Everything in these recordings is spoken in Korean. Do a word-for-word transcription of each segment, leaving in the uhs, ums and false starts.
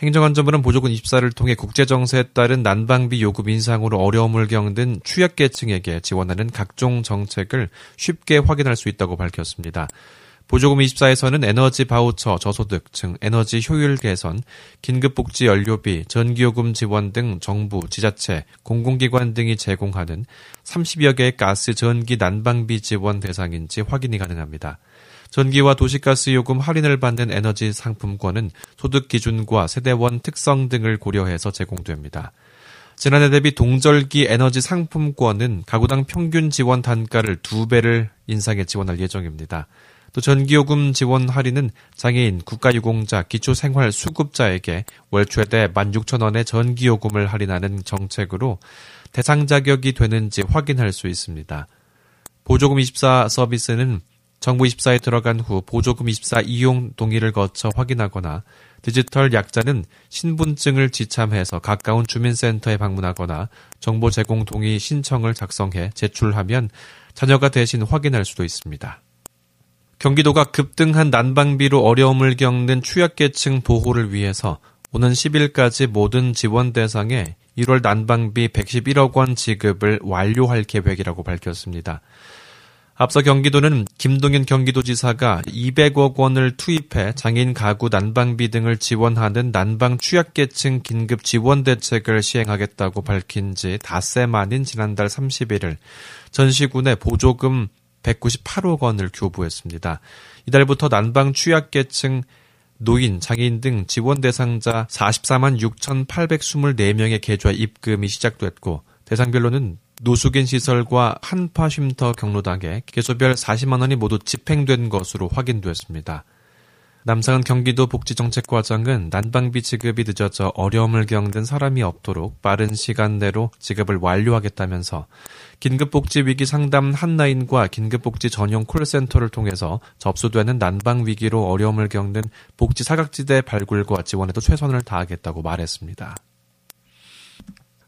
행정안전부는 보조금 이십사를 통해 국제정세에 따른 난방비 요금 인상으로 어려움을 겪는 취약계층에게 지원하는 각종 정책을 쉽게 확인할 수 있다고 밝혔습니다. 보조금 이십사에서는 에너지 바우처, 저소득층, 에너지 효율 개선, 긴급복지 연료비, 전기요금 지원 등 정부, 지자체, 공공기관 등이 제공하는 삼십여 개의 가스, 전기, 난방비 지원 대상인지 확인이 가능합니다. 전기와 도시가스 요금 할인을 받는 에너지 상품권은 소득 기준과 세대원 특성 등을 고려해서 제공됩니다. 지난해 대비 동절기 에너지 상품권은 가구당 평균 지원 단가를 두 배를 인상해 지원할 예정입니다. 또 전기요금 지원 할인은 장애인, 국가유공자, 기초생활수급자에게 월 최대 만 육천 원의 전기요금을 할인하는 정책으로 대상 자격이 되는지 확인할 수 있습니다. 보조금 이십사 서비스는 정부 이십사에 들어간 후 보조금 이십사 이용 동의를 거쳐 확인하거나 디지털 약자는 신분증을 지참해서 가까운 주민센터에 방문하거나 정보 제공 동의 신청을 작성해 제출하면 자녀가 대신 확인할 수도 있습니다. 경기도가 급등한 난방비로 어려움을 겪는 취약계층 보호를 위해서 오는 십일까지 모든 지원 대상에 일월 난방비 백십일억 원 지급을 완료할 계획이라고 밝혔습니다. 앞서 경기도는 김동연 경기도지사가 이백억 원을 투입해 장애인 가구 난방비 등을 지원하는 난방 취약계층 긴급 지원 대책을 시행하겠다고 밝힌 지 닷새 만인 지난달 삼십일일 전시군에 보조금 백구십팔억 원을 교부했습니다. 이달부터 난방 취약계층 노인, 장애인 등 지원 대상자 사십사만 육천팔백이십사 명의 계좌 입금이 시작됐고 대상별로는 노숙인 시설과 한파 쉼터 경로당에 개소별 사십만 원이 모두 집행된 것으로 확인됐습니다. 남상은 경기도 복지정책과장은 난방비 지급이 늦어져 어려움을 겪는 사람이 없도록 빠른 시간 내로 지급을 완료하겠다면서 긴급복지위기 상담 핫라인과 긴급복지 전용 콜센터를 통해서 접수되는 난방위기로 어려움을 겪는 복지 사각지대 발굴과 지원에도 최선을 다하겠다고 말했습니다.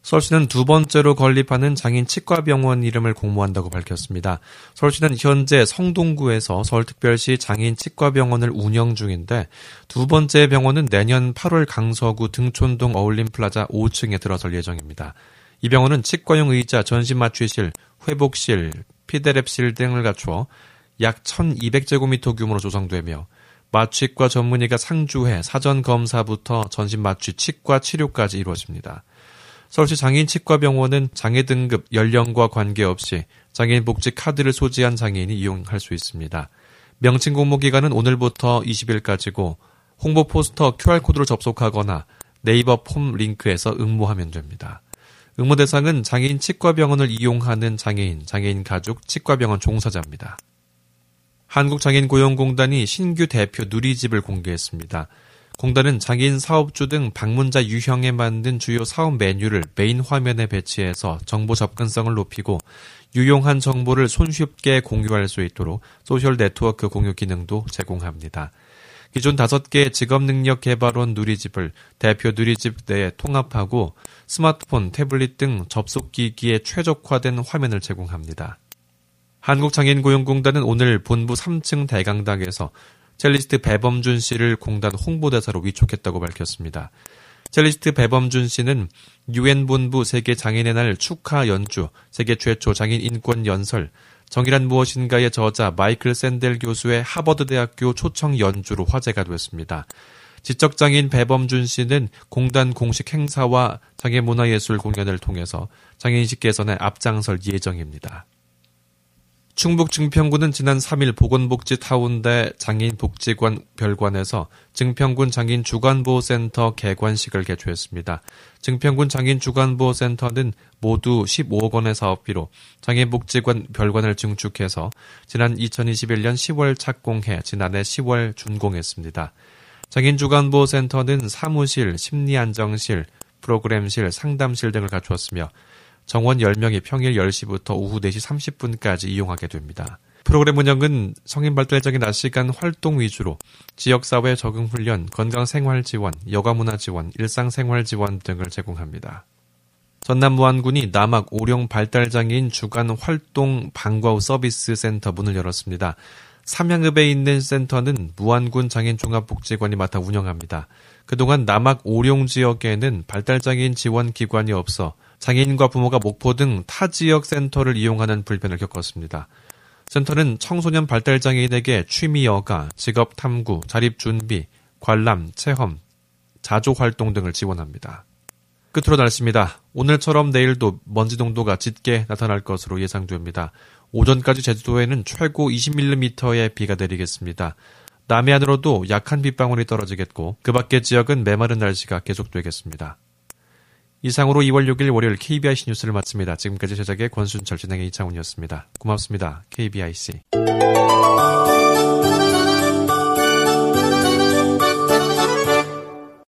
서울시는 두 번째로 건립하는 장애인 치과병원 이름을 공모한다고 밝혔습니다. 서울시는 현재 성동구에서 서울특별시 장애인 치과병원을 운영 중인데 두 번째 병원은 내년 팔월 강서구 등촌동 어울림플라자 오 층에 들어설 예정입니다. 이 병원은 치과용 의자, 전신마취실, 회복실, 피데랩실 등을 갖추어 약 천이백 제곱미터 규모로 조성되며 마취과 전문의가 상주해 사전검사부터 전신마취, 치과 치료까지 이루어집니다. 서울시 장애인치과병원은 장애 등급, 연령과 관계없이 장애인 복지 카드를 소지한 장애인이 이용할 수 있습니다. 명칭 공모 기간은 오늘부터 이십일까지고 홍보 포스터 큐알코드로 접속하거나 네이버 폼 링크에서 응모하면 됩니다. 응모 대상은 장애인 치과병원을 이용하는 장애인, 장애인 가족, 치과병원 종사자입니다. 한국장애인고용공단이 신규 대표 누리집을 공개했습니다. 공단은 장애인 사업주 등 방문자 유형에 맞는 주요 사업 메뉴를 메인 화면에 배치해서 정보 접근성을 높이고 유용한 정보를 손쉽게 공유할 수 있도록 소셜 네트워크 공유 기능도 제공합니다. 기존 다섯 개의 직업능력개발원 누리집을 대표 누리집 내에 통합하고 스마트폰, 태블릿 등 접속기기에 최적화된 화면을 제공합니다. 한국장애인고용공단은 오늘 본부 삼 층 대강당에서 첼리스트 배범준 씨를 공단 홍보대사로 위촉했다고 밝혔습니다. 첼리스트 배범준 씨는 유엔 본부 세계 장애인의 날 축하 연주, 세계 최초 장애인 인권 연설, 정의란 무엇인가의 저자 마이클 샌델 교수의 하버드대학교 초청 연주로 화제가 됐습니다. 지적장애인 배범준 씨는 공단 공식 행사와 장애문화예술 공연을 통해서 장애인식 개선에 앞장설 예정입니다. 충북 증평군은 지난 삼일 보건복지타운대 장애인복지관 별관에서 증평군 장애인 주간보호센터 개관식을 개최했습니다. 증평군 장애인 주간보호센터는 모두 십오억 원의 사업비로 장애인복지관 별관을 증축해서 지난 이천이십일년 시월 착공해 지난해 시월 준공했습니다. 장애인 주간보호센터는 사무실, 심리안정실, 프로그램실, 상담실 등을 갖추었으며 정원 열 명이 평일 열 시부터 오후 네 시 삼십 분까지 이용하게 됩니다. 프로그램 운영은 성인발달장애 낮시간 활동 위주로 지역사회 적응훈련, 건강생활지원, 여가문화지원, 일상생활지원 등을 제공합니다. 전남 무안군이 남악 오룡 발달장애인 주간활동 방과후 서비스센터 문을 열었습니다. 삼양읍에 있는 센터는 무안군 장애인종합복지관이 맡아 운영합니다. 그동안 남악 오룡 지역에는 발달장애인 지원기관이 없어 장애인과 부모가 목포 등 타 지역 센터를 이용하는 불편을 겪었습니다. 센터는 청소년 발달장애인에게 취미 여가, 직업 탐구, 자립 준비, 관람, 체험, 자조 활동 등을 지원합니다. 끝으로 날씨입니다. 오늘처럼 내일도 먼지 농도가 짙게 나타날 것으로 예상됩니다. 오전까지 제주도에는 최고 이십 밀리미터의 비가 내리겠습니다. 남해안으로도 약한 빗방울이 떨어지겠고 그 밖의 지역은 메마른 날씨가 계속되겠습니다. 이상으로 이월 육일 월요일 케이비아이씨 뉴스를 마칩니다. 지금까지 제작의 권순철, 진행의 이창훈이었습니다. 고맙습니다. 케이비아이씨.